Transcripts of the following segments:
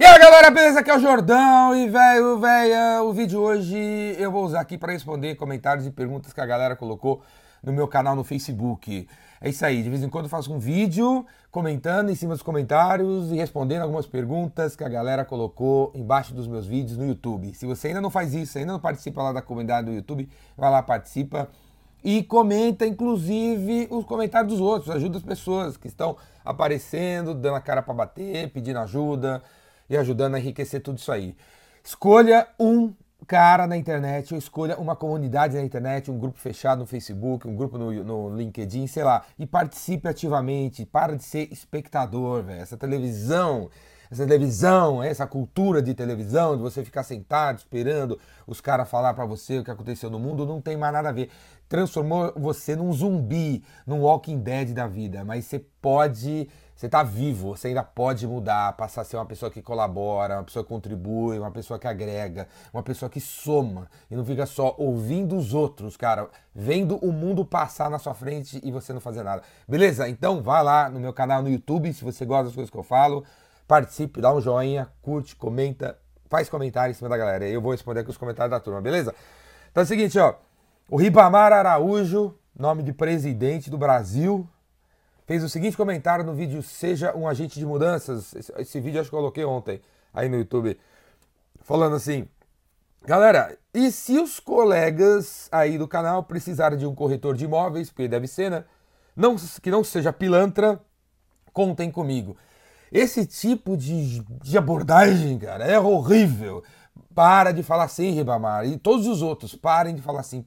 E aí galera, beleza? Aqui é o Jordão e véia, o vídeo hoje eu vou usar aqui para responder comentários e perguntas que a galera colocou no meu canal no Facebook. É isso aí, de vez em quando eu faço um vídeo comentando em cima dos comentários e respondendo algumas perguntas que a galera colocou embaixo dos meus vídeos no YouTube. Se você ainda não faz isso, ainda não participa lá da comunidade do YouTube, vai lá, participa e comenta inclusive os comentários dos outros, ajuda as pessoas que estão aparecendo, dando a cara para bater, pedindo ajuda e ajudando a enriquecer tudo isso aí. Escolha um cara na internet, ou escolha uma comunidade na internet, um grupo fechado no Facebook, um grupo no LinkedIn, sei lá, e participe ativamente, para de ser espectador, velho. Essa televisão, essa cultura de televisão, de você ficar sentado esperando os caras falar pra você o que aconteceu no mundo, não tem mais nada a ver. Transformou você num zumbi, num Walking Dead da vida, mas você pode... Você tá vivo, você ainda pode mudar, passar a ser uma pessoa que colabora, uma pessoa que contribui, uma pessoa que agrega, uma pessoa que soma e não fica só ouvindo os outros, cara, vendo o mundo passar na sua frente e você não fazer nada. Beleza? Então vai lá no meu canal no YouTube, se você gosta das coisas que eu falo, participe, dá um joinha, curte, comenta, faz comentário em cima da galera. Eu vou responder aqui os comentários da turma, beleza? Então é o seguinte, ó, o Ribamar Araújo, nome de presidente do Brasil, fez o seguinte comentário no vídeo Seja um Agente de Mudanças. Esse vídeo acho que eu coloquei ontem aí no YouTube. Falando assim: galera, e se os colegas aí do canal precisarem de um corretor de imóveis, porque deve ser, né? Que não seja pilantra, contem comigo. Esse tipo de abordagem, cara, é horrível. Para de falar assim, Ribamar. E todos os outros, parem de falar assim.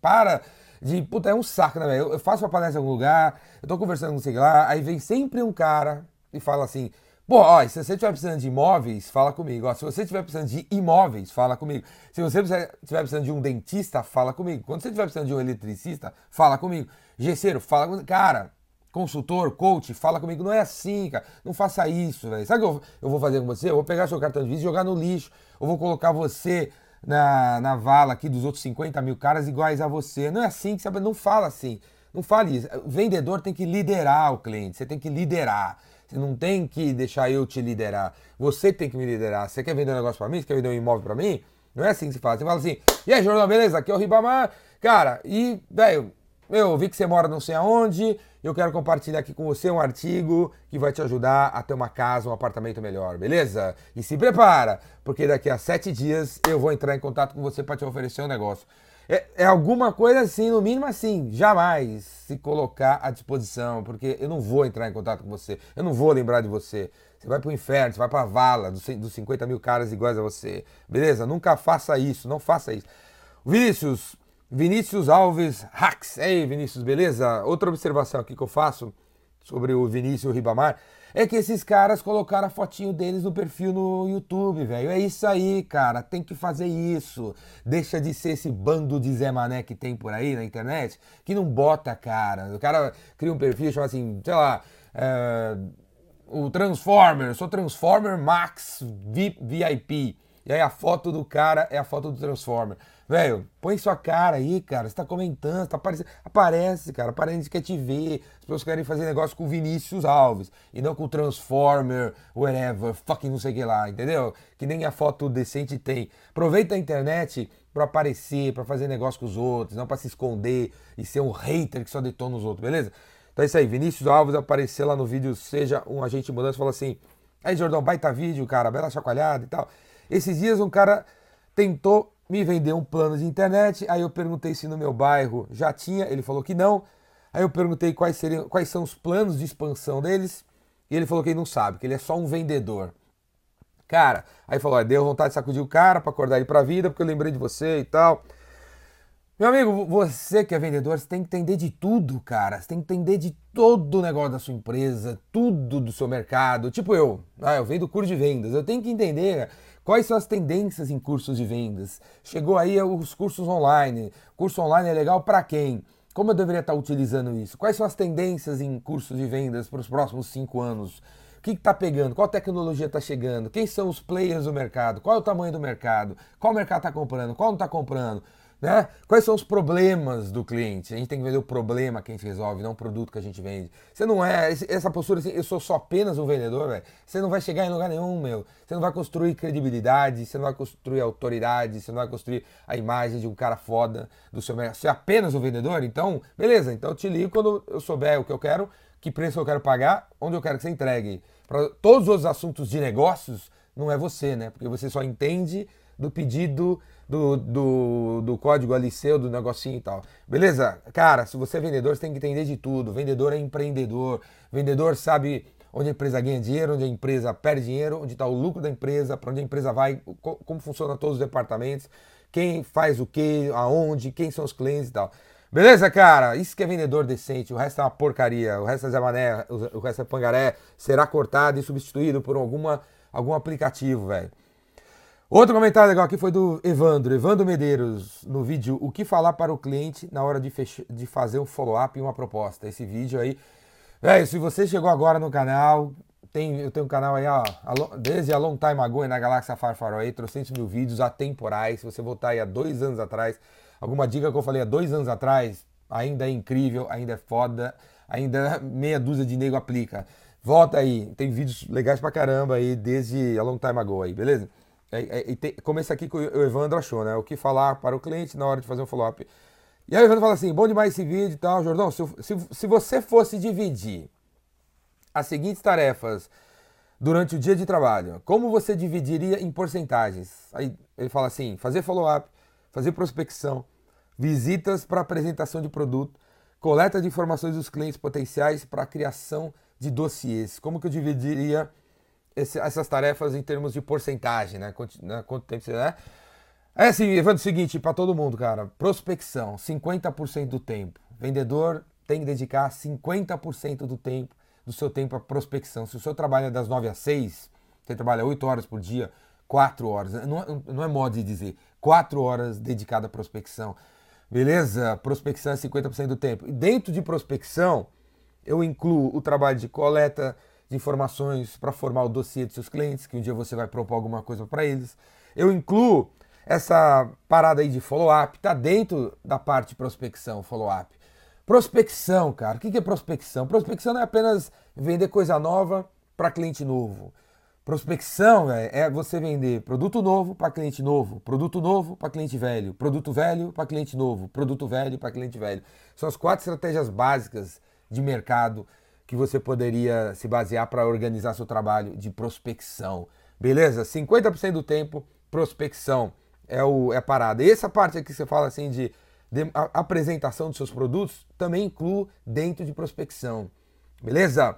Puta, é um saco, né, velho? Eu faço uma palestra em algum lugar, eu tô conversando com sei lá, aí vem sempre um cara e fala assim: pô, ó, se você estiver precisando de imóveis, fala comigo. Ó, se você estiver precisando de imóveis, fala comigo. Se você estiver precisando de um dentista, fala comigo. Quando você estiver precisando de um eletricista, fala comigo. Gesseiro, fala comigo. Cara, consultor, coach, fala comigo. Não é assim, cara. Não faça isso, velho. Sabe o que eu vou fazer com você? Eu vou pegar seu cartão de visita e jogar no lixo. Eu vou colocar você... Na vala aqui dos outros 50 mil caras iguais a você. Não é assim que você... Não fala assim. Não fale isso. O vendedor tem que liderar o cliente. Você tem que liderar. Você não tem que deixar eu te liderar. Você tem que me liderar. Você quer vender um negócio pra mim? Você quer vender um imóvel pra mim? Não é assim que se fala. Você fala assim: e aí, Jordão, beleza? Aqui é o Ribamar. Cara, e, velho, eu vi que você mora não sei aonde. Eu quero compartilhar aqui com você um artigo que vai te ajudar a ter uma casa, um apartamento melhor, beleza? E se prepara, porque daqui a 7 dias eu vou entrar em contato com você para te oferecer um negócio. É alguma coisa assim, no mínimo assim, jamais se colocar à disposição, porque eu não vou entrar em contato com você, eu não vou lembrar de você. Você vai pro inferno, você vai pra vala dos 50 mil caras iguais a você, beleza? Nunca faça isso, não faça isso. Vinícius Alves, hacks. Ei, Vinícius, beleza? Outra observação aqui que eu faço sobre o Vinícius e o Ribamar é que esses caras colocaram a fotinho deles no perfil no YouTube, velho. É isso aí, cara. Tem que fazer isso. Deixa de ser esse bando de Zé Mané que tem por aí na internet que não bota a cara. O cara cria um perfil, chama assim, sei lá, o Transformer. Eu sou Transformer Max VIP. E aí a foto do cara é a foto do Transformer. Velho, põe sua cara aí, cara, você tá comentando, tá aparecendo, aparece, cara, aparece, quer te ver, as pessoas querem fazer negócio com o Vinícius Alves, e não com o Transformer, whatever, fucking não sei o que lá, entendeu? Que nem a foto decente tem. Aproveita a internet pra aparecer, pra fazer negócio com os outros, não pra se esconder e ser um hater que só detona os outros, beleza? Então é isso aí, Vinícius Alves apareceu lá no vídeo Seja um Agente de Mudança, falou assim: aí Jordão, baita vídeo, cara, bela chacoalhada e tal. Esses dias um cara tentou me vendeu um plano de internet, aí eu perguntei se no meu bairro já tinha, ele falou que não, aí eu perguntei quais são os planos de expansão deles, e ele falou que ele não sabe, que ele é só um vendedor. Cara, aí falou: ó, deu vontade de sacudir o cara pra acordar ele pra vida, porque eu lembrei de você e tal. Meu amigo, você que é vendedor, você tem que entender de tudo, cara, você tem que entender de todo o negócio da sua empresa, tudo do seu mercado, tipo eu venho do curso de vendas, eu tenho que entender... Quais são as tendências em cursos de vendas? Chegou aí os cursos online. Curso online é legal para quem? Como eu deveria estar utilizando isso? Quais são as tendências em cursos de vendas para os próximos 5 anos? O que está pegando? Qual tecnologia está chegando? Quem são os players do mercado? Qual é o tamanho do mercado? Qual mercado está comprando? Qual não está comprando? né? Quais são os problemas do cliente? A gente tem que vender o problema que a gente resolve, não o produto que a gente vende. Você não é... Essa postura assim, eu sou só apenas um vendedor, velho. Você não vai chegar em lugar nenhum, meu. Você não vai construir credibilidade, você não vai construir autoridade, você não vai construir a imagem de um cara foda do seu mercado. Você é apenas um vendedor? Então, beleza. Então eu te ligo quando eu souber o que eu quero, que preço eu quero pagar, onde eu quero que você entregue. Para todos os outros assuntos de negócios, não é você, né? Porque você só entende do pedido... Do código ali seu, do negocinho e tal. Beleza? Cara, se você é vendedor, você tem que entender de tudo. Vendedor é empreendedor. Vendedor sabe onde a empresa ganha dinheiro, onde a empresa perde dinheiro, onde está o lucro da empresa, para onde a empresa vai, como funciona todos os departamentos, quem faz o quê, aonde, quem são os clientes e tal. Beleza, cara? Isso que é vendedor decente. O resto é uma porcaria. O resto é Zé Mané, o resto é pangaré. Será cortado e substituído por algum aplicativo, velho. Outro comentário legal aqui foi do Evandro Medeiros, no vídeo O que falar para o cliente na hora de fazer um follow-up e uma proposta. Esse vídeo aí, velho, se você chegou agora no canal, eu tenho um canal aí, ó, desde a long time ago, na Galáxia Farfar aí, 300 mil vídeos atemporais. Se você voltar aí há 2 anos atrás, alguma dica que eu falei há 2 anos atrás, ainda é incrível, ainda é foda, ainda meia dúzia de nego aplica. Volta aí, tem vídeos legais pra caramba aí, desde a long time ago aí, beleza? Começa aqui que o Evandro achou, né? O que falar para o cliente na hora de fazer um follow-up. E aí o Evandro fala assim, bom demais esse vídeo e tal, Jordão, se você fosse dividir as seguintes tarefas durante o dia de trabalho, como você dividiria em porcentagens? Aí ele fala assim, fazer follow-up, fazer prospecção, visitas para apresentação de produto, coleta de informações dos clientes potenciais para a criação de dossiês. Como que eu dividiria essas tarefas em termos de porcentagem, né? Quanto tempo você... Né? É assim, Evandro, o seguinte, para todo mundo, cara. Prospecção, 50% do tempo. Vendedor tem que dedicar 50% do seu tempo à prospecção. Se o seu trabalho é das 9 às 6, você trabalha 8 horas por dia, 4 horas. Não é modo de dizer. 4 horas dedicada à prospecção. Beleza? Prospecção é 50% do tempo. E dentro de prospecção, eu incluo o trabalho de coleta de informações para formar o dossiê de seus clientes, que um dia você vai propor alguma coisa para eles. Eu incluo essa parada aí de follow-up, tá dentro da parte de prospecção, follow-up. Prospecção, cara, o que é prospecção? Prospecção não é apenas vender coisa nova para cliente novo. Prospecção é você vender produto novo para cliente novo, produto novo para cliente velho, produto velho para cliente novo, produto velho para cliente velho. São as 4 estratégias básicas de mercado que você poderia se basear para organizar seu trabalho de prospecção. Beleza? 50% do tempo, prospecção é a parada. E essa parte aqui que você fala assim de apresentação dos seus produtos, também inclui dentro de prospecção. Beleza?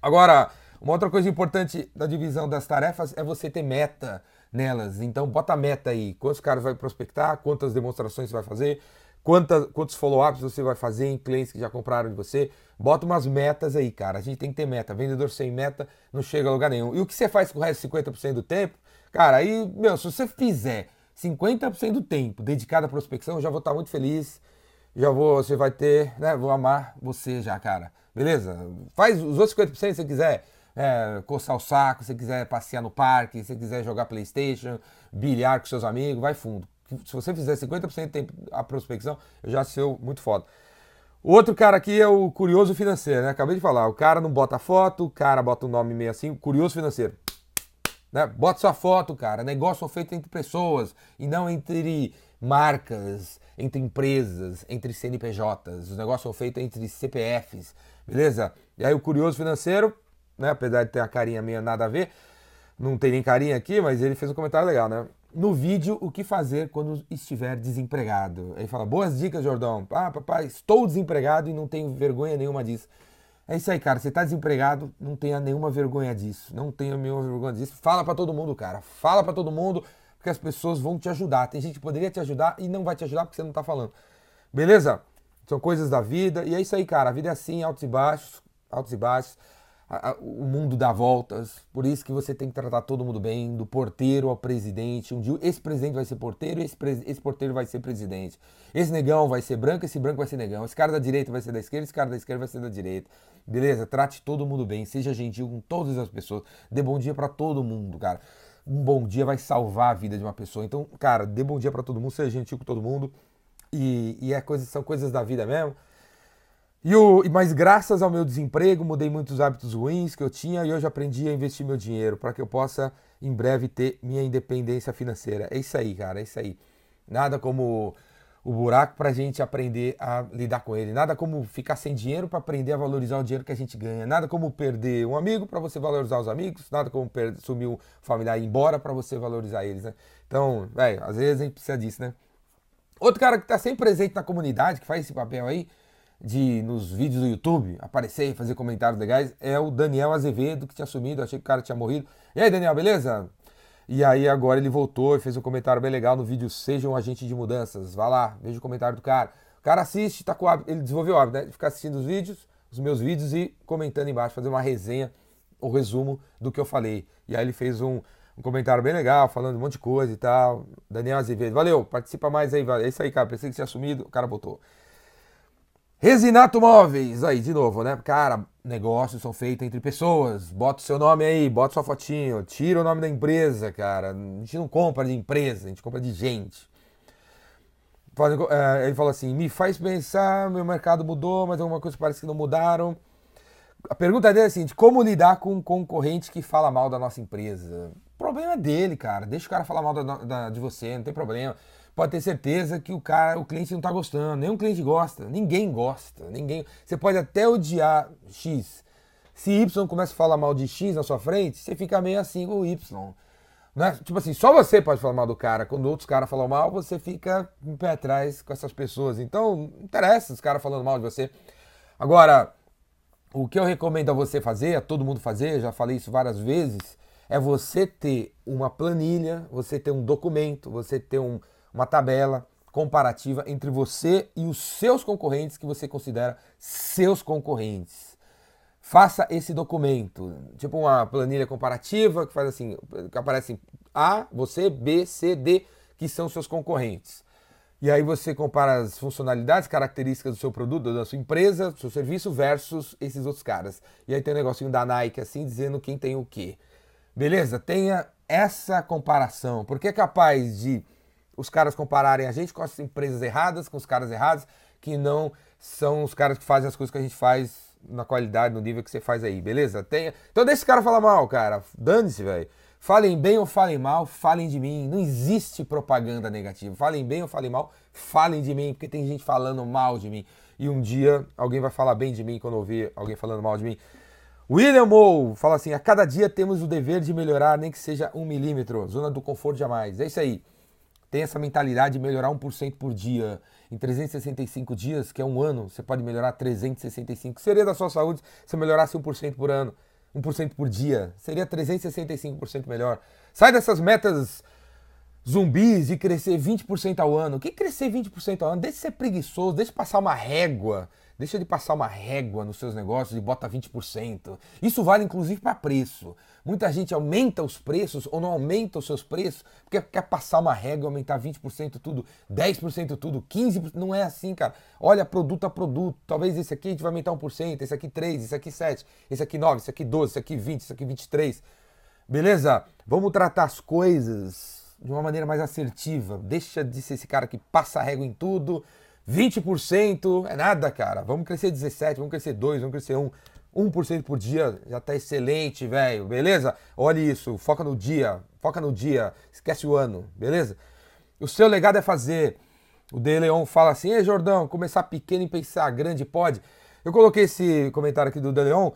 Agora, uma outra coisa importante da divisão das tarefas é você ter meta nelas. Então, bota a meta aí. Quantos caras vai prospectar, quantas demonstrações você vai fazer, quantos follow-ups você vai fazer em clientes que já compraram de você. Bota umas metas aí, cara. A gente tem que ter meta. Vendedor sem meta não chega a lugar nenhum. E o que você faz com o resto 50% do tempo? Cara, aí, meu, se você fizer 50% do tempo dedicado à prospecção, eu já vou estar muito feliz. Você vai ter, né? Vou amar você já, cara. Beleza? Faz os outros 50% se você quiser coçar o saco, se você quiser passear no parque, se você quiser jogar PlayStation, bilhar com seus amigos, vai fundo. Se você fizer 50% do tempo a prospecção, eu já sou muito foda. Outro cara aqui é o curioso financeiro, né? Acabei de falar, o cara não bota foto, o cara bota um nome meio assim, curioso financeiro. Né? Bota sua foto, cara. Negócio é feito entre pessoas e não entre marcas, entre empresas, entre CNPJs. Os negócios são feitos entre CPFs, beleza? E aí o curioso financeiro, né? Apesar de ter a carinha meio nada a ver, não tem nem carinha aqui, mas ele fez um comentário legal, né? No vídeo, o que fazer quando estiver desempregado. Ele fala, boas dicas, Jordão. Ah, papai, estou desempregado e não tenho vergonha nenhuma disso. É isso aí, cara. Você está desempregado, não tenha nenhuma vergonha disso. Não tenha nenhuma vergonha disso. Fala para todo mundo, cara. Fala para todo mundo, porque as pessoas vão te ajudar. Tem gente que poderia te ajudar e não vai te ajudar porque você não está falando. Beleza? São coisas da vida. E é isso aí, cara. A vida é assim, altos e baixos, altos e baixos. O mundo dá voltas, por isso que você tem que tratar todo mundo bem, do porteiro ao presidente. Um dia esse presidente vai ser porteiro, esse porteiro vai ser presidente. Esse negão vai ser branco, esse branco vai ser negão. Esse cara da direita vai ser da esquerda, esse cara da esquerda vai ser da direita. Beleza? Trate todo mundo bem, seja gentil com todas as pessoas. Dê bom dia pra todo mundo, cara. um bom dia vai salvar a vida de uma pessoa. Então, cara, dê bom dia pra todo mundo, seja gentil com todo mundo. E é coisa, são coisas da vida mesmo. Mas graças ao meu desemprego, mudei muitos hábitos ruins que eu tinha e hoje aprendi a investir meu dinheiro para que eu possa, em breve, ter minha independência financeira. É isso aí, cara, é isso aí. Nada como o buraco para a gente aprender a lidar com ele. Nada como ficar sem dinheiro para aprender a valorizar o dinheiro que a gente ganha. Nada como perder um amigo para você valorizar os amigos. Nada como sumir um familiar e ir embora para você valorizar eles, né? Então, velho, às vezes a gente precisa disso, né? Outro cara que tá sempre presente na comunidade, que faz esse papel aí, de nos vídeos do YouTube, aparecer e fazer comentários legais, é o Daniel Azevedo, que tinha sumido, achei que o cara tinha morrido. E aí, Daniel, beleza? E aí agora ele voltou e fez um comentário bem legal no vídeo Seja um Agente de Mudanças. Vai lá, veja o comentário do cara. O cara assiste, tá com o hábito, ele desenvolveu o hábito, né, de ficar assistindo os vídeos, os meus vídeos, e comentando embaixo, fazer uma resenha, ou resumo do que eu falei. E aí ele fez um comentário bem legal, falando um monte de coisa e tal. Daniel Azevedo, valeu, participa mais aí, valeu. É isso aí, cara, pensei que tinha sumido, o cara voltou. Resinato Móveis, aí de novo, né? Cara, negócios são feitos entre pessoas, bota o seu nome aí, bota sua fotinho, tira o nome da empresa, cara. A gente não compra de empresa, a gente compra de gente. Ele falou assim, me faz pensar, meu mercado mudou, mas alguma coisa parece que não mudaram. A pergunta dele é assim, de como lidar com um concorrente que fala mal da nossa empresa? O problema é dele, cara, deixa o cara falar mal de você, não tem problema. Pode ter certeza que o cliente não está gostando. Nenhum cliente gosta. Ninguém gosta. Ninguém. Você pode até odiar X. Se Y começa a falar mal de X na sua frente, você fica meio assim com Y. Não é? Tipo assim, só você pode falar mal do cara. Quando outros caras falam mal, você fica um pé atrás com essas pessoas. Então, não interessa os caras falando mal de você. Agora, o que eu recomendo a você fazer, a todo mundo fazer, já falei isso várias vezes, é você ter uma planilha, você ter um documento, você ter uma tabela comparativa entre você e os seus concorrentes que você considera seus concorrentes. Faça esse documento, tipo uma planilha comparativa que faz assim, que aparecem A, você, B, C, D, que são seus concorrentes. E aí você compara as funcionalidades, características do seu produto, da sua empresa, do seu serviço versus esses outros caras. E aí tem um negocinho da Nike assim, dizendo quem tem o quê. Beleza? Tenha essa comparação, porque é capaz de os caras compararem a gente com as empresas erradas, com os caras errados, que não são os caras que fazem as coisas que a gente faz na qualidade, no nível que você faz aí, beleza? Então deixa esse cara falar mal, cara. Dane-se, velho. Falem bem ou falem mal, falem de mim. Não existe propaganda negativa. Falem bem ou falem mal, falem de mim, porque tem gente falando mal de mim. E um dia alguém vai falar bem de mim quando ouvir alguém falando mal de mim. William Moe fala assim, a cada dia temos o dever de melhorar, nem que seja 1 milímetro. Zona do conforto jamais. É isso aí. Tem essa mentalidade de melhorar 1% por dia. Em 365 dias, que é um ano, você pode melhorar 365. Seria da sua saúde se melhorasse 1% por ano, 1% por dia. Seria 365% melhor. Sai dessas metas zumbis de crescer 20% ao ano. O que crescer 20% ao ano? Deixa de ser preguiçoso, deixa de passar uma régua. Deixa de passar uma régua nos seus negócios e bota 20%. Isso vale inclusive para preço. Muita gente aumenta os preços ou não aumenta os seus preços porque quer passar uma régua, aumentar 20% tudo, 10% tudo, 15%. Não é assim, cara. Olha produto a produto. Talvez esse aqui a gente vai aumentar 1%, esse aqui 3%, esse aqui 7%, esse aqui 9%, esse aqui 12%, esse aqui 20%, esse aqui 23%. Beleza? Vamos tratar as coisas de uma maneira mais assertiva. Deixa de ser esse cara que passa a régua em tudo. 20% é nada, cara. Vamos crescer 17%, vamos crescer 2%, vamos crescer 1%. 1% por dia já tá excelente, velho. Beleza? Olha isso. Foca no dia. Esquece o ano, beleza? O seu legado é fazer. O Deleon fala assim, ei, Jordão, começar pequeno e pensar grande pode. Eu coloquei esse comentário aqui do Deleon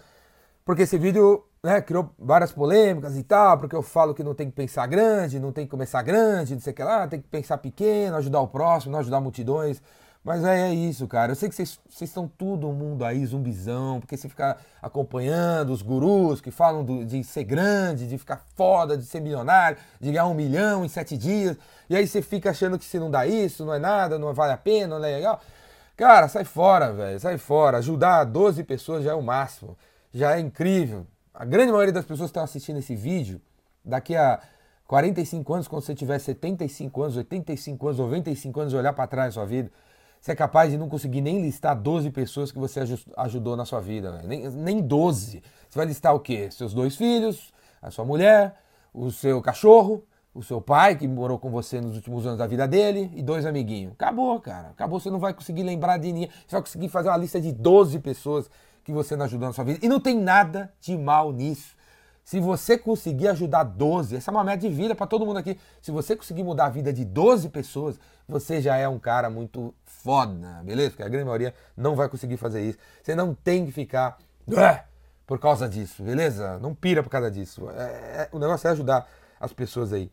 porque esse vídeo, né, criou várias polêmicas e tal, porque eu falo que não tem que pensar grande, não tem que começar grande, não sei o que lá, tem que pensar pequeno, ajudar o próximo, não ajudar multidões. Mas é isso, cara. Eu sei que vocês estão todo mundo aí, zumbizão, porque você fica acompanhando os gurus que falam de ser grande, de ficar foda, de ser milionário, de ganhar 1 milhão em 7 dias. E aí você fica achando que se não dá isso, não é nada, não vale a pena, não é legal. Cara, sai fora, velho, sai fora. Ajudar 12 pessoas já é o máximo, já é incrível. A grande maioria das pessoas que estão assistindo esse vídeo, daqui a 45 anos, quando você tiver 75 anos, 85 anos, 95 anos, olhar pra trás na sua vida, você é capaz de não conseguir nem listar 12 pessoas que você ajudou na sua vida, né? Nem 12. Você vai listar o quê? Seus 2 filhos, a sua mulher, o seu cachorro, o seu pai, que morou com você nos últimos anos da vida dele, e 2 amiguinhos. Acabou, cara. Acabou, você não vai conseguir lembrar de ninguém. Você vai conseguir fazer uma lista de 12 pessoas que você não ajudou na sua vida. E não tem nada de mal nisso. Se você conseguir ajudar 12, essa é uma meta de vida para todo mundo aqui. Se você conseguir mudar a vida de 12 pessoas, você já é um cara muito foda, beleza? Porque a grande maioria não vai conseguir fazer isso. Você não tem que ficar por causa disso, beleza? Não pira por causa disso. O negócio é ajudar as pessoas aí.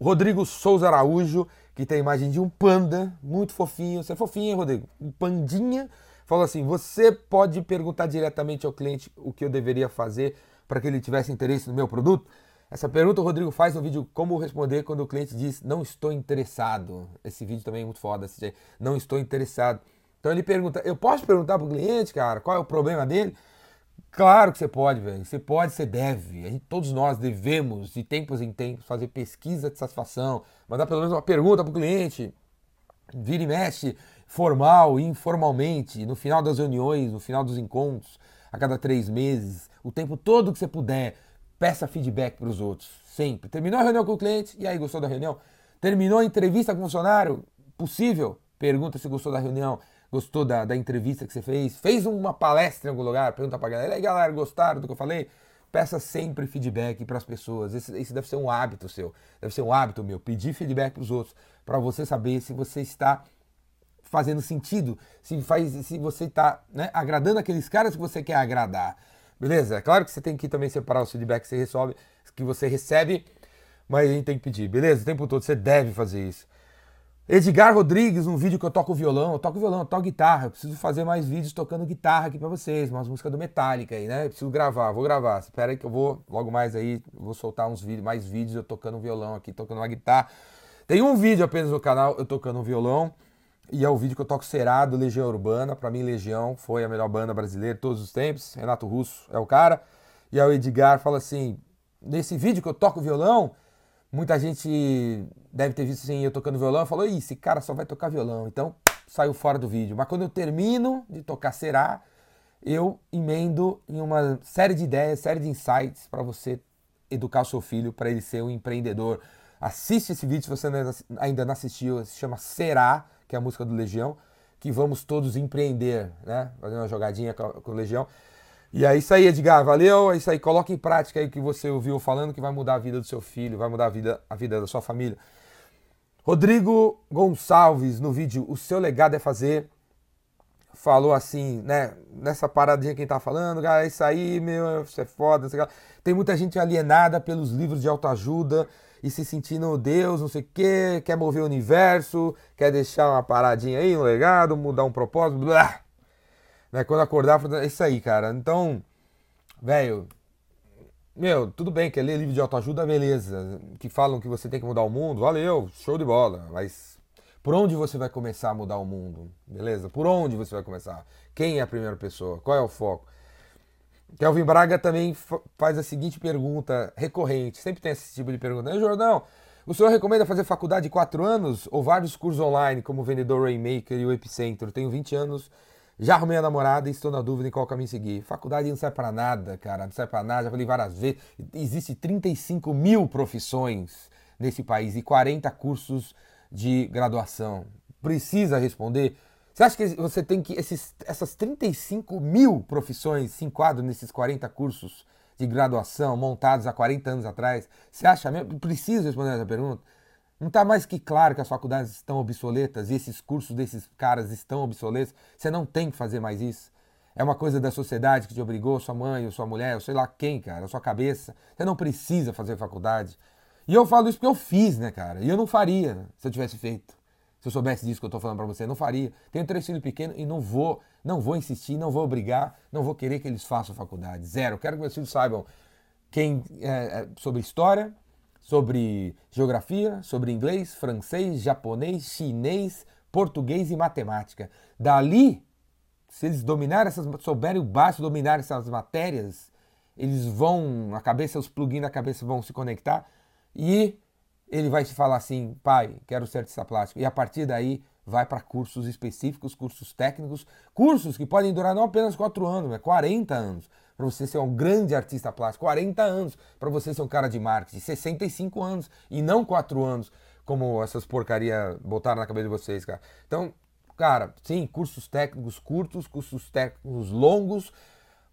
Rodrigo Souza Araújo, que tem a imagem de um panda, muito fofinho. Você é fofinho, hein, Rodrigo? Um pandinha. Falou assim, você pode perguntar diretamente ao cliente o que eu deveria fazer para que ele tivesse interesse no meu produto? Essa pergunta o Rodrigo faz no vídeo Como Responder Quando o Cliente Diz Não Estou Interessado. Esse vídeo também é muito foda, Não Estou Interessado. Então ele pergunta, eu posso perguntar para o cliente, cara, qual é o problema dele? Claro que você pode, velho. Você pode, você deve. Todos nós devemos, de tempos em tempos, fazer pesquisa de satisfação, mandar pelo menos uma pergunta para o cliente, vira e mexe, formal e informalmente, no final das reuniões, no final dos encontros, a cada 3 meses, o tempo todo que você puder, peça feedback para os outros, sempre. Terminou a reunião com o cliente? E aí, gostou da reunião? Terminou a entrevista com o funcionário? Possível? Pergunta se gostou da reunião, gostou da entrevista que você fez, fez uma palestra em algum lugar, pergunta para a galera, e aí galera, gostaram do que eu falei? Peça sempre feedback para as pessoas, esse deve ser um hábito seu, deve ser um hábito meu, pedir feedback para os outros, para você saber se você está fazendo sentido, se você está, né, agradando aqueles caras que você quer agradar. Beleza? Claro que você tem que também separar os feedbacks que você recebe, mas a gente tem que pedir, beleza? O tempo todo você deve fazer isso. Edgar Rodrigues, um vídeo que eu toco guitarra, eu preciso fazer mais vídeos tocando guitarra aqui pra vocês, umas músicas do Metallica aí, né? Eu preciso gravar, vou gravar, espera aí que eu vou, logo mais aí, vou soltar mais vídeos eu tocando violão aqui, tocando uma guitarra. Tem um vídeo apenas no canal, eu tocando um violão, e é o vídeo que eu toco Será, do Legião Urbana. Pra mim, Legião foi a melhor banda brasileira de todos os tempos. Renato Russo é o cara. E aí o Edgar fala assim, nesse vídeo que eu toco violão, muita gente deve ter visto assim, eu tocando violão, falou, ih, esse cara só vai tocar violão. Então, saiu fora do vídeo. Mas quando eu termino de tocar Será, eu emendo em uma série de ideias, série de insights para você educar o seu filho, para ele ser um empreendedor. Assiste esse vídeo se você ainda não assistiu. Se chama Será, que é a música do Legião, que vamos todos empreender, né? Fazer uma jogadinha com o Legião. E é isso aí, Edgar, valeu, é isso aí, coloca em prática aí o que você ouviu falando, que vai mudar a vida do seu filho, vai mudar a vida da sua família. Rodrigo Gonçalves, no vídeo O Seu Legado é Fazer, falou assim, né, nessa paradinha quem tá falando, cara, é isso aí, meu, você é foda, tem muita gente alienada pelos livros de autoajuda, e se sentindo Deus, não sei o quê, quer mover o universo, quer deixar uma paradinha aí, um legado, mudar um propósito, blá. Né? Quando acordar, é isso aí, cara. Então, velho, meu, tudo bem, quer ler livro de autoajuda, beleza. Que falam que você tem que mudar o mundo, valeu, show de bola. Mas por onde você vai começar a mudar o mundo, beleza? Por onde você vai começar? Quem é a primeira pessoa? Qual é o foco? Kelvin Braga também faz a seguinte pergunta recorrente, sempre tem esse tipo de pergunta. Né, Jordão, o senhor recomenda fazer faculdade de 4 anos ou vários cursos online, como o Vendedor Rainmaker e o Epicentro? Tenho 20 anos, já arrumei a namorada e estou na dúvida em qual caminho seguir. Faculdade não serve para nada, cara, não serve para nada, já falei várias vezes. Existem 35 mil profissões nesse país e 40 cursos de graduação. Precisa responder? Você acha que você tem que... Essas 35 mil profissões se enquadram nesses 40 cursos de graduação montados há 40 anos atrás? Você acha mesmo? Preciso responder essa pergunta? Não está mais que claro que as faculdades estão obsoletas e esses cursos desses caras estão obsoletos? Você não tem que fazer mais isso. É uma coisa da sociedade que te obrigou, sua mãe ou sua mulher, ou sei lá quem, cara, a sua cabeça. Você não precisa fazer faculdade. E eu falo isso porque eu fiz, né, cara? E eu não faria se eu tivesse feito. Se eu soubesse disso que eu tô falando pra você, não faria. Tenho 3 filhos pequenos e não vou insistir, não vou obrigar, não vou querer que eles façam faculdade. Zero. Quero que meus filhos saibam sobre história, sobre geografia, sobre inglês, francês, japonês, chinês, português e matemática. Dali, se eles souberem o básico, dominarem essas matérias, eles vão, os plugins na cabeça vão se conectar e... ele vai te falar assim, pai, quero ser artista plástico. E a partir daí vai para cursos específicos, cursos técnicos, cursos que podem durar não apenas 4 anos, mas 40 anos. para você ser um grande artista plástico, 40 anos para você ser um cara de marketing, 65 anos e não 4 anos, como essas porcaria botaram na cabeça de vocês, cara. Então, cara, sim, cursos técnicos curtos, cursos técnicos longos,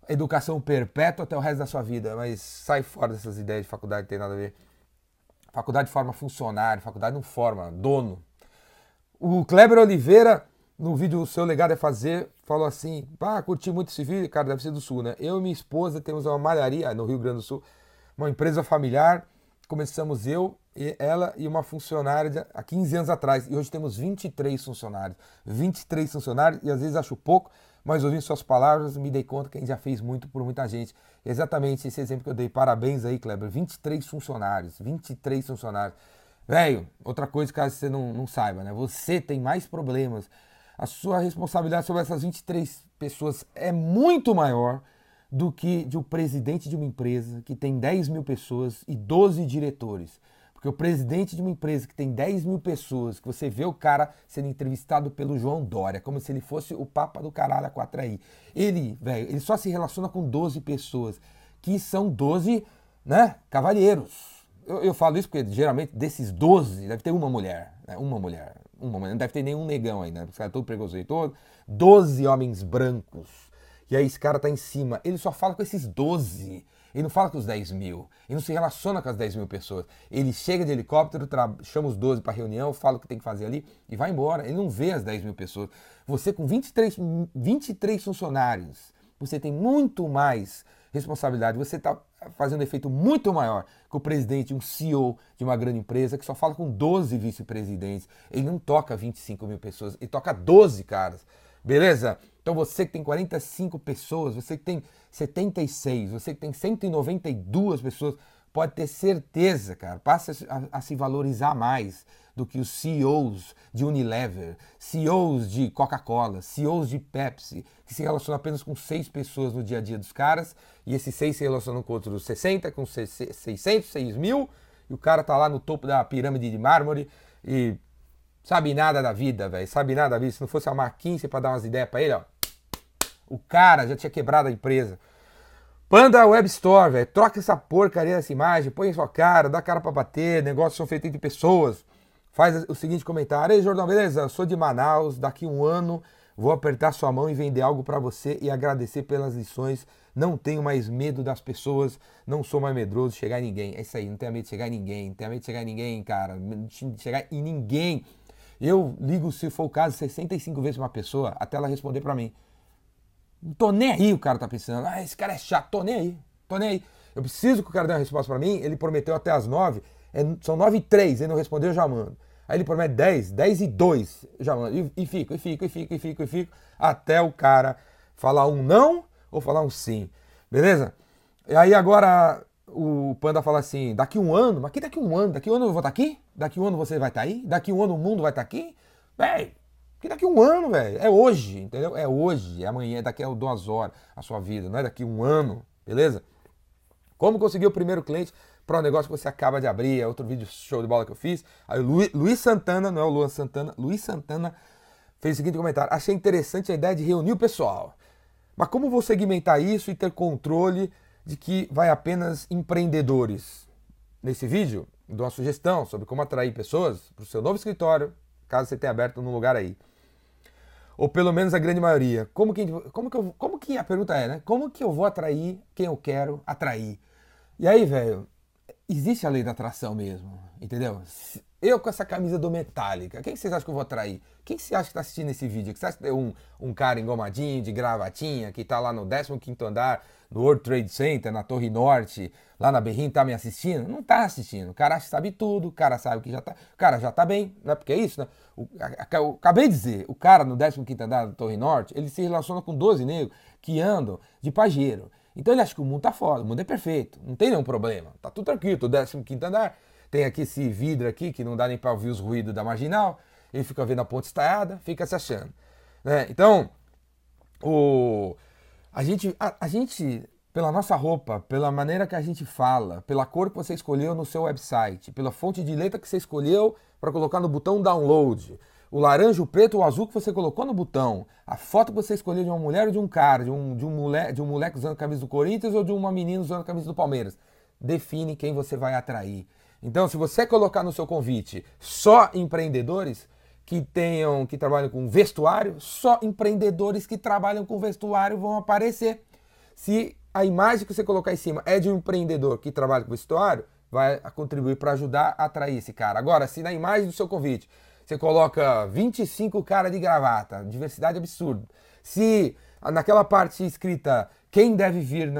educação perpétua até o resto da sua vida, mas sai fora dessas ideias de faculdade, não tem nada a ver. Faculdade forma funcionário, faculdade não forma dono. O Kleber Oliveira, no vídeo O Seu Legado é Fazer, falou assim, pá, curti muito esse vídeo, cara, deve ser do Sul, né? Eu e minha esposa temos uma malharia no Rio Grande do Sul, uma empresa familiar, começamos eu, ela e uma funcionária há 15 anos atrás, e hoje temos 23 funcionários, e às vezes acho pouco, mas ouvindo suas palavras, me dei conta que a gente já fez muito por muita gente. Exatamente esse exemplo que eu dei. Parabéns aí, Kleber. 23 funcionários. Velho, outra coisa caso você não saiba, né? Você tem mais problemas. A sua responsabilidade sobre essas 23 pessoas é muito maior do que de um presidente de uma empresa que tem 10 mil pessoas e 12 diretores. Porque o presidente de uma empresa que tem 10 mil pessoas, que você vê o cara sendo entrevistado pelo João Dória, como se ele fosse o papa do caralho a 4i. Ele, velho, ele só se relaciona com 12 pessoas, que são 12, né, cavalheiros. Eu falo isso porque, geralmente, desses 12, deve ter uma mulher, né, uma mulher. Não deve ter nenhum negão aí, né, porque esse cara é todo preconceituoso. 12 homens brancos. E aí esse cara tá em cima. Ele só fala com esses 12. Ele não fala com os 10 mil, ele não se relaciona com as 10 mil pessoas. Ele chega de helicóptero, chama os 12 para reunião, fala o que tem que fazer ali e vai embora. Ele não vê as 10 mil pessoas. Você com 23 funcionários, você tem muito mais responsabilidade. Você está fazendo um efeito muito maior que o presidente, um CEO de uma grande empresa que só fala com 12 vice-presidentes. Ele não toca 25 mil pessoas, ele toca 12 caras. Beleza? Então você que tem 45 pessoas, você que tem 76, você que tem 192 pessoas, pode ter certeza, cara, passa a se valorizar mais do que os CEOs de Unilever, CEOs de Coca-Cola, CEOs de Pepsi, que se relacionam apenas com 6 pessoas no dia a dia dos caras, e esses 6 se relacionam com outros 60, com 600, 6 mil, e o cara tá lá no topo da pirâmide de mármore e sabe nada da vida, velho, sabe nada da vida. Se não fosse a McKinsey pra dar umas ideias pra ele, ó, o cara já tinha quebrado a empresa. Panda Web Store, velho. Troca essa porcaria dessa imagem. Põe sua cara. Dá cara pra bater. Negócios são feitos entre pessoas. Faz o seguinte comentário. Ei, Jordão, beleza? Eu sou de Manaus. Daqui um ano vou apertar sua mão e vender algo pra você e agradecer pelas lições. Não tenho mais medo das pessoas. Não sou mais medroso de chegar em ninguém. É isso aí. Não tenha medo de chegar em ninguém. Não tenha medo de chegar em ninguém, cara. Chegar em ninguém. Eu ligo, se for o caso, 65 vezes pra uma pessoa até ela responder pra mim. Não tô nem aí, o cara tá pensando. Ah, esse cara é chato. Tô nem aí. Eu preciso que o cara dê uma resposta pra mim. Ele prometeu até as 9. São 9:03. Ele não respondeu, eu já mando. Aí ele promete 10 e 2. Eu já mando. E fico. Até o cara falar um não ou falar um sim. Beleza? E aí agora o Panda fala assim, daqui um ano? Mas que daqui um ano? Daqui um ano eu vou estar aqui? Daqui um ano você vai estar aí? Daqui um ano o mundo vai estar aqui? Véi. Porque daqui um ano, velho, é hoje, entendeu? É hoje, é amanhã, daqui a 2 horas a sua vida, não é daqui um ano, beleza? Como conseguir o primeiro cliente para o negócio que você acaba de abrir, é outro vídeo show de bola que eu fiz. Aí o Luiz Santana, não é o Luan Santana, Luiz Santana fez o seguinte comentário. Achei interessante a ideia de reunir o pessoal, mas como vou segmentar isso e ter controle de que vai apenas empreendedores? Nesse vídeo, dou uma sugestão sobre como atrair pessoas para o seu novo escritório, caso você tenha aberto num lugar aí. Ou pelo menos a grande maioria. Como que a pergunta é, né? Como que eu vou atrair quem eu quero atrair? E aí, velho, existe a lei da atração mesmo, entendeu? Eu com essa camisa do Metallica, quem que vocês acham que eu vou atrair? Quem que você acha que tá assistindo esse vídeo? Que você acha que tem um cara engomadinho, de gravatinha, que tá lá no 15º andar, no World Trade Center, na Torre Norte, lá na Berrim, tá me assistindo? Não tá assistindo. O cara acha que sabe tudo, o cara sabe que já tá... O cara já tá bem, não é porque é isso, né? Eu acabei de dizer, o cara no 15º andar da Torre Norte, ele se relaciona com 12 negros que andam de pajeiro. Então ele acha que o mundo tá foda, o mundo é perfeito, não tem nenhum problema. Tá tudo tranquilo, tô no 15º andar. Tem aqui esse vidro aqui, que não dá nem pra ouvir os ruídos da marginal. Ele fica vendo a ponte estaiada, fica se achando. Né? Então, a gente, pela nossa roupa, pela maneira que a gente fala, pela cor que você escolheu no seu website, pela fonte de letra que você escolheu para colocar no botão download, o laranja, o preto, o azul que você colocou no botão, a foto que você escolheu de uma mulher ou de um cara, de um moleque usando a camisa do Corinthians ou de uma menina usando a camisa do Palmeiras. Define quem você vai atrair. Então, se você colocar no seu convite só empreendedores que trabalham com vestuário, só empreendedores que trabalham com vestuário vão aparecer. Se a imagem que você colocar em cima é de um empreendedor que trabalha com vestuário, vai contribuir para ajudar a atrair esse cara. Agora, se na imagem do seu convite você coloca 25 caras de gravata, diversidade absurda, se naquela parte escrita quem deve vir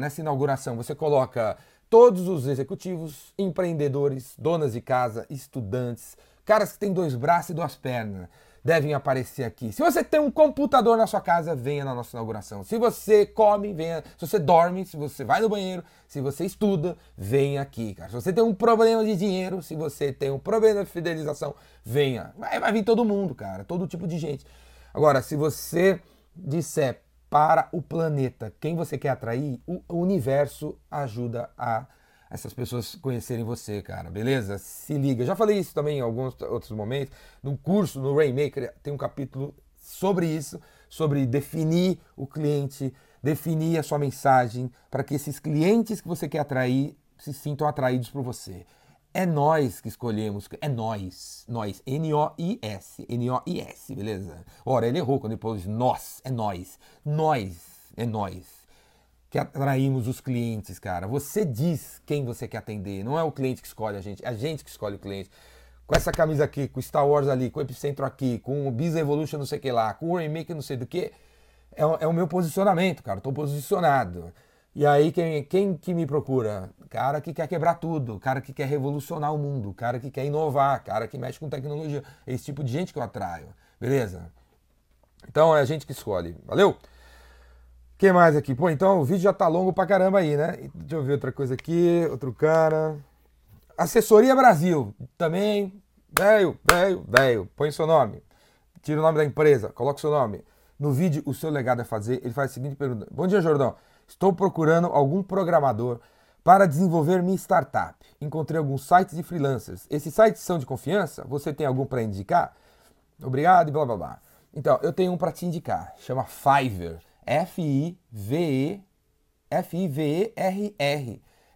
nessa inauguração, você coloca todos os executivos, empreendedores, donas de casa, estudantes, caras que têm dois braços e duas pernas, devem aparecer aqui. Se você tem um computador na sua casa, venha na nossa inauguração. Se você come, venha. Se você dorme, se você vai no banheiro, se você estuda, venha aqui, cara. Se você tem um problema de dinheiro, se você tem um problema de fidelização, venha. Vai vir todo mundo, cara. Todo tipo de gente. Agora, se você disser para o planeta quem você quer atrair, o universo ajuda a essas pessoas conhecerem você, cara, beleza? Se liga. Já falei isso também em alguns outros momentos. No curso, no Rainmaker, tem um capítulo sobre isso, sobre definir o cliente, definir a sua mensagem, para que esses clientes que você quer atrair se sintam atraídos por você. É nós que escolhemos, é nós, nós, N-O-I-S, beleza? Ora, ele errou quando ele pôs nós, é nós, nós, é nós que atraímos os clientes, cara. Você diz quem você quer atender. Não é o cliente que escolhe a gente. É a gente que escolhe o cliente. Com essa camisa aqui, com o Star Wars ali, com o Epicentro aqui, com o Biz Evolution não sei o que lá, com o Rainmaker não sei do que. É o meu posicionamento, cara. Eu tô posicionado. E aí, quem que me procura? Cara que quer quebrar tudo. Cara que quer revolucionar o mundo. Cara que quer inovar. Cara que mexe com tecnologia. É esse tipo de gente que eu atraio. Beleza? Então, é a gente que escolhe. Valeu? O que mais aqui? Pô, então o vídeo já tá longo pra caramba aí, né? Deixa eu ver outra coisa aqui, outro cara. Assessoria Brasil, também. Velho. Põe seu nome. Tira o nome da empresa, coloca seu nome. No vídeo, o seu legado é fazer. Ele faz a seguinte pergunta. Bom dia, Jordão. Estou procurando algum programador para desenvolver minha startup. Encontrei alguns sites de freelancers. Esses sites são de confiança? Você tem algum para indicar? Obrigado e blá, blá, blá. Então, eu tenho um pra te indicar. Chama Fiverr. F-I-V-E-R-R.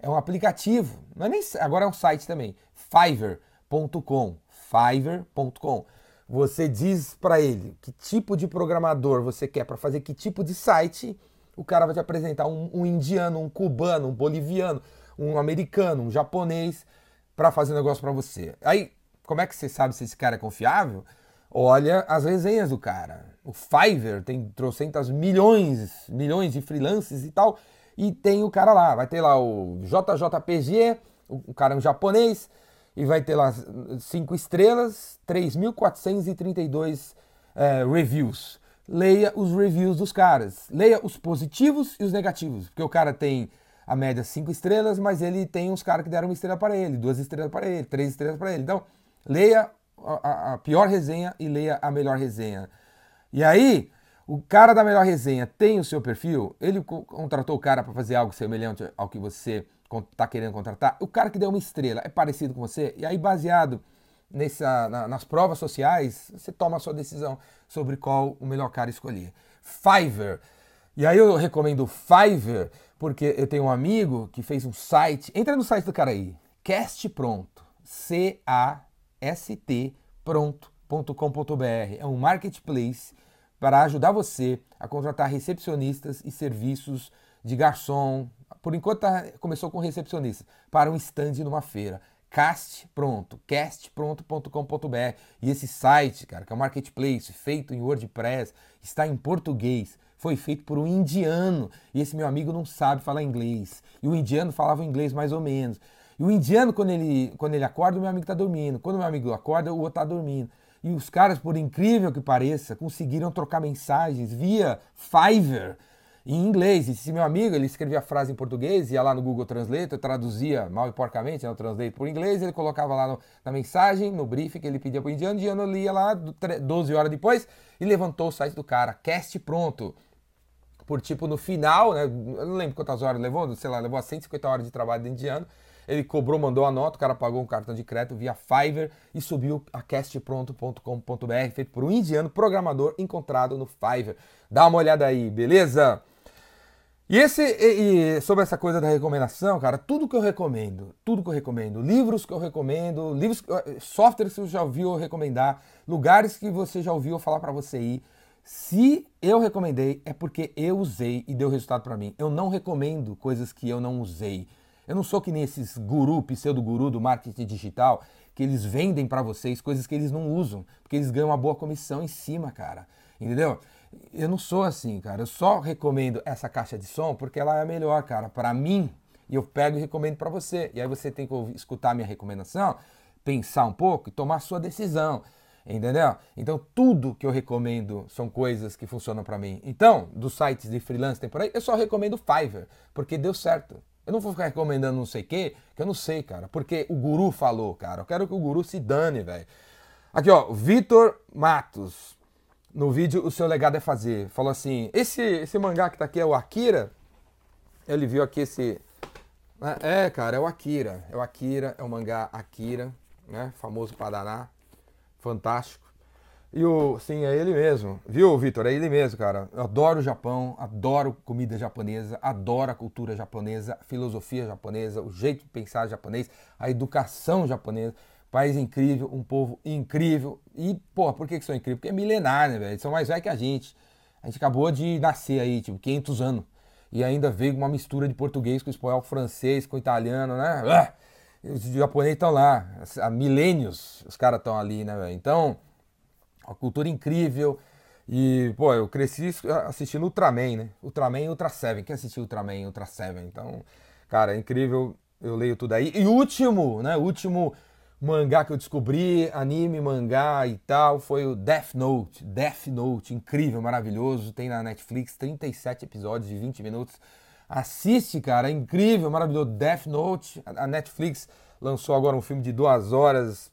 É um aplicativo. Não é nem, agora é um site também. Fiverr.com. Fiverr.com. Você diz para ele que tipo de programador você quer para fazer que tipo de site. O cara vai te apresentar um indiano, um cubano, um boliviano, um americano, um japonês para fazer um negócio para você. Aí, como é que você sabe se esse cara é confiável? Olha as resenhas do cara. O Fiverr tem trocentas milhões de freelancers e tal. E tem o cara lá. Vai ter lá o JJPG, o cara é um japonês. E vai ter lá 5 estrelas, 3.432 reviews. Leia os reviews dos caras. Leia os positivos e os negativos. Porque o cara tem a média 5 estrelas, mas ele tem uns caras que deram 1 estrela para ele, 2 estrelas para ele, 3 estrelas para ele. Então, leia a pior resenha e leia a melhor resenha. E aí, o cara da melhor resenha tem o seu perfil, ele contratou o cara para fazer algo semelhante ao que você está querendo contratar, o cara que deu uma estrela é parecido com você, e aí baseado nas provas sociais, você toma a sua decisão sobre qual o melhor cara escolher. Fiverr. E aí eu recomendo Fiverr, porque eu tenho um amigo que fez um site, entra no site do cara aí, Castpronto, castpronto.com.br. É um marketplace para ajudar você a contratar recepcionistas e serviços de garçom. Por enquanto começou com recepcionista, para um stand numa feira. Castpronto, castpronto.com.br. E esse site, cara, que é um marketplace feito em WordPress, está em português, foi feito por um indiano. E esse meu amigo não sabe falar inglês. E o indiano falava inglês mais ou menos. E o indiano, quando ele acorda, o meu amigo está dormindo. Quando o meu amigo acorda, o outro está dormindo. E os caras, por incrível que pareça, conseguiram trocar mensagens via Fiverr em inglês. E se meu amigo, ele escrevia a frase em português, ia lá no Google Translate, eu traduzia mal e porcamente, eu translate por inglês, ele colocava lá na mensagem, no briefing que ele pedia para o indiano, e o indiano lia lá 12 horas depois e levantou o site do cara, Castpronto. Por tipo, no final, né, eu não lembro quantas horas levou, sei lá, levou 150 horas de trabalho do indiano, ele cobrou, mandou a nota, o cara pagou um cartão de crédito via Fiverr e subiu a castpronto.com.br, feito por um indiano programador encontrado no Fiverr. Dá uma olhada aí, beleza? E sobre essa coisa da recomendação, cara, tudo que eu recomendo, livros que eu recomendo, softwares que você já ouviu eu recomendar, lugares que você já ouviu eu falar pra você ir. Se eu recomendei, é porque eu usei e deu resultado pra mim. Eu não recomendo coisas que eu não usei. Eu não sou que nem esses pseudo-guru do marketing digital, que eles vendem pra vocês coisas que eles não usam, porque eles ganham uma boa comissão em cima, cara. Entendeu? Eu não sou assim, cara. Eu só recomendo essa caixa de som porque ela é a melhor, cara, pra mim. E eu pego e recomendo pra você. E aí você tem que escutar a minha recomendação, pensar um pouco e tomar a sua decisão. Entendeu? Então tudo que eu recomendo são coisas que funcionam pra mim. Então, dos sites de freelance tem por aí, eu só recomendo Fiverr, porque deu certo. Eu não vou ficar recomendando não sei o quê, que eu não sei, cara. Porque o guru falou, cara. Eu quero que o guru se dane, velho. Aqui, ó, Vitor Matos. No vídeo, o seu legado é fazer. Falou assim, esse mangá que tá aqui é o Akira? Ele viu aqui esse... É, cara, é o Akira. É o Akira, é o mangá Akira, né? Famoso pra danar. Fantástico. E o... Sim, é ele mesmo. Viu, Vitor? É ele mesmo, cara. Eu adoro o Japão, adoro comida japonesa, adoro a cultura japonesa, a filosofia japonesa, o jeito de pensar japonês, a educação japonesa. País incrível, um povo incrível. E, pô, por que são incríveis? Porque é milenar, né, velho? Eles são mais velhos que a gente. A gente acabou de nascer aí, tipo, 500 anos. E ainda veio uma mistura de português com espanhol, francês, com italiano, né? Os japoneses estão lá. Há milênios os caras estão ali, né, velho? Então, uma cultura incrível. E, pô, eu cresci assistindo Ultraman, né? Ultraman e Ultraseven. Quem assistiu Ultraman e Ultraseven? Então, cara, é incrível. Eu leio tudo aí. E último, né? Último... mangá que eu descobri, anime, mangá e tal, foi o Death Note. Death Note, incrível, maravilhoso, tem na Netflix, 37 episódios de 20 minutos. Assiste, cara, é incrível, maravilhoso. Death Note, a Netflix lançou agora um filme de 2 horas,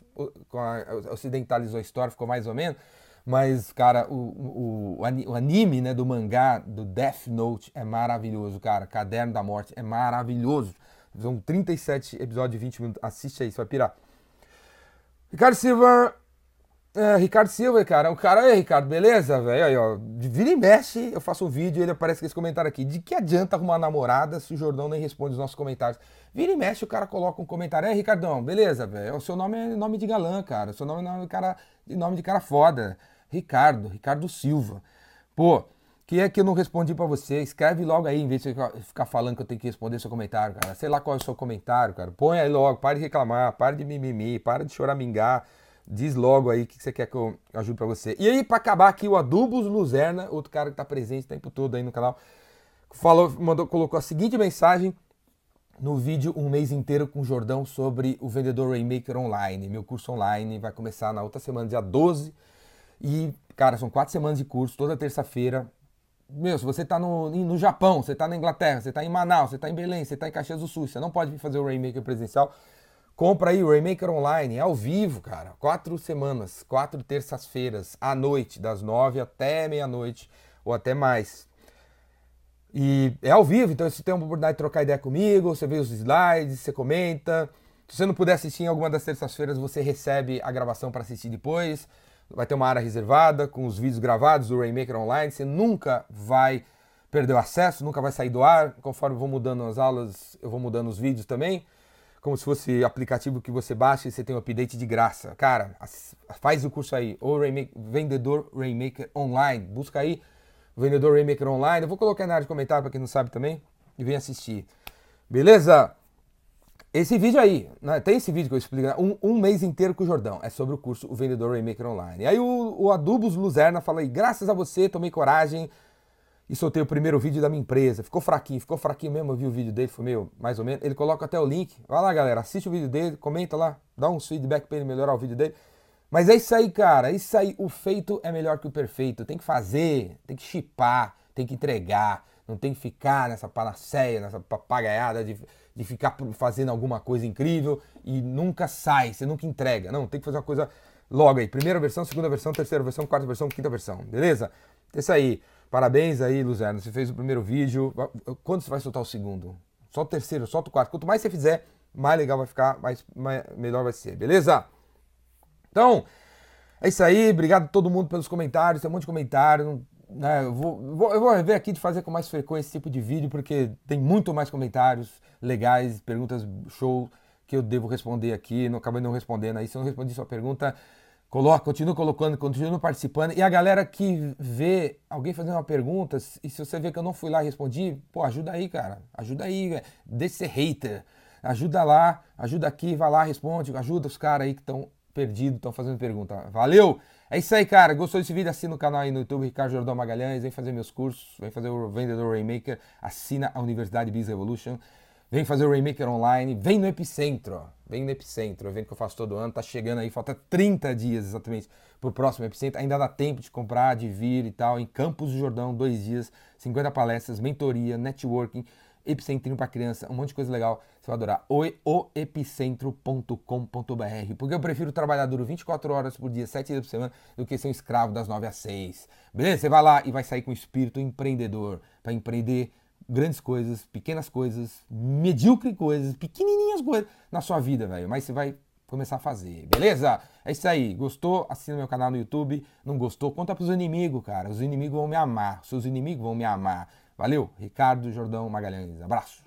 ocidentalizou a história, ficou mais ou menos, mas, cara, o anime, né, do mangá, do Death Note é maravilhoso, cara. Caderno da Morte é maravilhoso. São 37 episódios de 20 minutos, assiste aí, você vai pirar. Ricardo Silva, cara, o cara, Ricardo, beleza, velho? Aí, ó, vira e mexe, eu faço um vídeo e ele aparece com esse comentário aqui. De que adianta arrumar namorada se o Jordão nem responde os nossos comentários? Vira e mexe, o cara coloca um comentário. Aí, Ricardão, beleza, velho? O seu nome é nome de galã, cara. O seu nome é nome de cara foda. Ricardo Silva. Pô, que é que eu não respondi pra você? Escreve logo aí, em vez de ficar falando que eu tenho que responder seu comentário, cara. Sei lá qual é o seu comentário, cara. Põe aí logo, para de reclamar, para de mimimi, para de choramingar. Diz logo aí o que você quer que eu ajude pra você. E aí, pra acabar aqui, o Adubos Luzerna, outro cara que tá presente o tempo todo aí no canal, colocou a seguinte mensagem no vídeo um mês inteiro com o Jordão sobre o Vendedor Rainmaker Online. Meu curso online vai começar na outra semana, dia 12. E, cara, são 4 semanas de curso, toda terça-feira. Meu, se você tá no Japão, você tá na Inglaterra, você tá em Manaus, você tá em Belém, você tá em Caxias do Sul, você não pode vir fazer o Rainmaker presencial, compra aí o Rainmaker Online, é ao vivo, cara. 4 semanas, 4 terças-feiras, à noite, das 9 até meia-noite, ou até mais. E é ao vivo, então você tem a oportunidade de trocar ideia comigo, você vê os slides, você comenta. Se você não puder assistir em alguma das terças-feiras, você recebe a gravação para assistir depois. Vai ter uma área reservada com os vídeos gravados do Rainmaker Online. Você nunca vai perder o acesso, nunca vai sair do ar. Conforme eu vou mudando as aulas, eu vou mudando os vídeos também. Como se fosse aplicativo que você baixa e você tem um update de graça. Cara, faz o curso aí. Ou Vendedor Rainmaker Online. Busca aí o Vendedor Rainmaker Online. Eu vou colocar aí na área de comentário para quem não sabe também. E vem assistir. Beleza? Esse vídeo aí, né? Tem esse vídeo que eu explico, né? um mês inteiro com o Jordão, é sobre o curso O Vendedor Rainmaker Online. E aí o Adubos Luzerna fala aí, graças a você, tomei coragem e soltei o primeiro vídeo da minha empresa. Ficou fraquinho mesmo, eu vi o vídeo dele, foi meio mais ou menos. Ele coloca até o link, vai lá galera, assiste o vídeo dele, comenta lá, dá uns feedback pra ele melhorar o vídeo dele. Mas é isso aí, cara, é isso aí, o feito é melhor que o perfeito, tem que fazer, tem que chipar, tem que entregar. Não tem que ficar nessa panaceia, nessa papagaiada de ficar fazendo alguma coisa incrível e nunca sai, você nunca entrega. Não, tem que fazer uma coisa logo aí. Primeira versão, segunda versão, terceira versão, quarta versão, quinta versão. Beleza? É isso aí. Parabéns aí, Luzerna. Você fez o primeiro vídeo. Quando você vai soltar o segundo? Solta o terceiro, solta o quarto. Quanto mais você fizer, mais legal vai ficar, mais melhor vai ser, beleza? Então, é isso aí. Obrigado a todo mundo pelos comentários. Tem um monte de comentário. Né? Eu vou rever aqui de fazer com mais frequência esse tipo de vídeo, porque tem muito mais comentários legais, perguntas show que eu devo responder aqui. Não acabei não respondendo aí. Se eu não respondi sua pergunta, continua colocando, continua participando. E a galera que vê alguém fazendo uma pergunta, e se você vê que eu não fui lá e respondi, pô, ajuda aí, cara. Ajuda aí, velho. Deixa de ser hater. Ajuda lá, ajuda aqui, vai lá, responde. Ajuda os caras aí que estão perdidos, estão fazendo pergunta. Valeu! É isso aí, cara. Gostou desse vídeo? Assina o canal aí no YouTube, Ricardo Jordão Magalhães. Vem fazer meus cursos, vem fazer o Vendedor Rainmaker. Assina a Universidade Biz Revolution. Vem fazer o Rainmaker Online, vem no Epicentro, evento que eu faço todo ano, tá chegando aí, falta 30 dias exatamente pro próximo Epicentro, ainda dá tempo de comprar, de vir e tal, em Campos do Jordão, 2 dias, 50 palestras, mentoria, networking, Epicentrinho pra criança, um monte de coisa legal, você vai adorar, oepicentro.com.br, porque eu prefiro trabalhar duro 24 horas por dia, 7 dias por semana, do que ser um escravo das 9 às 6, beleza? Você vai lá e vai sair com o espírito empreendedor, pra empreender grandes coisas, pequenas coisas, medíocre coisas, pequenininhas coisas na sua vida, velho. Mas você vai começar a fazer, beleza? É isso aí. Gostou? Assina meu canal no YouTube. Não gostou? Conta pros inimigos, cara. Os inimigos vão me amar. Seus inimigos vão me amar. Valeu. Ricardo Jordão Magalhães. Abraço.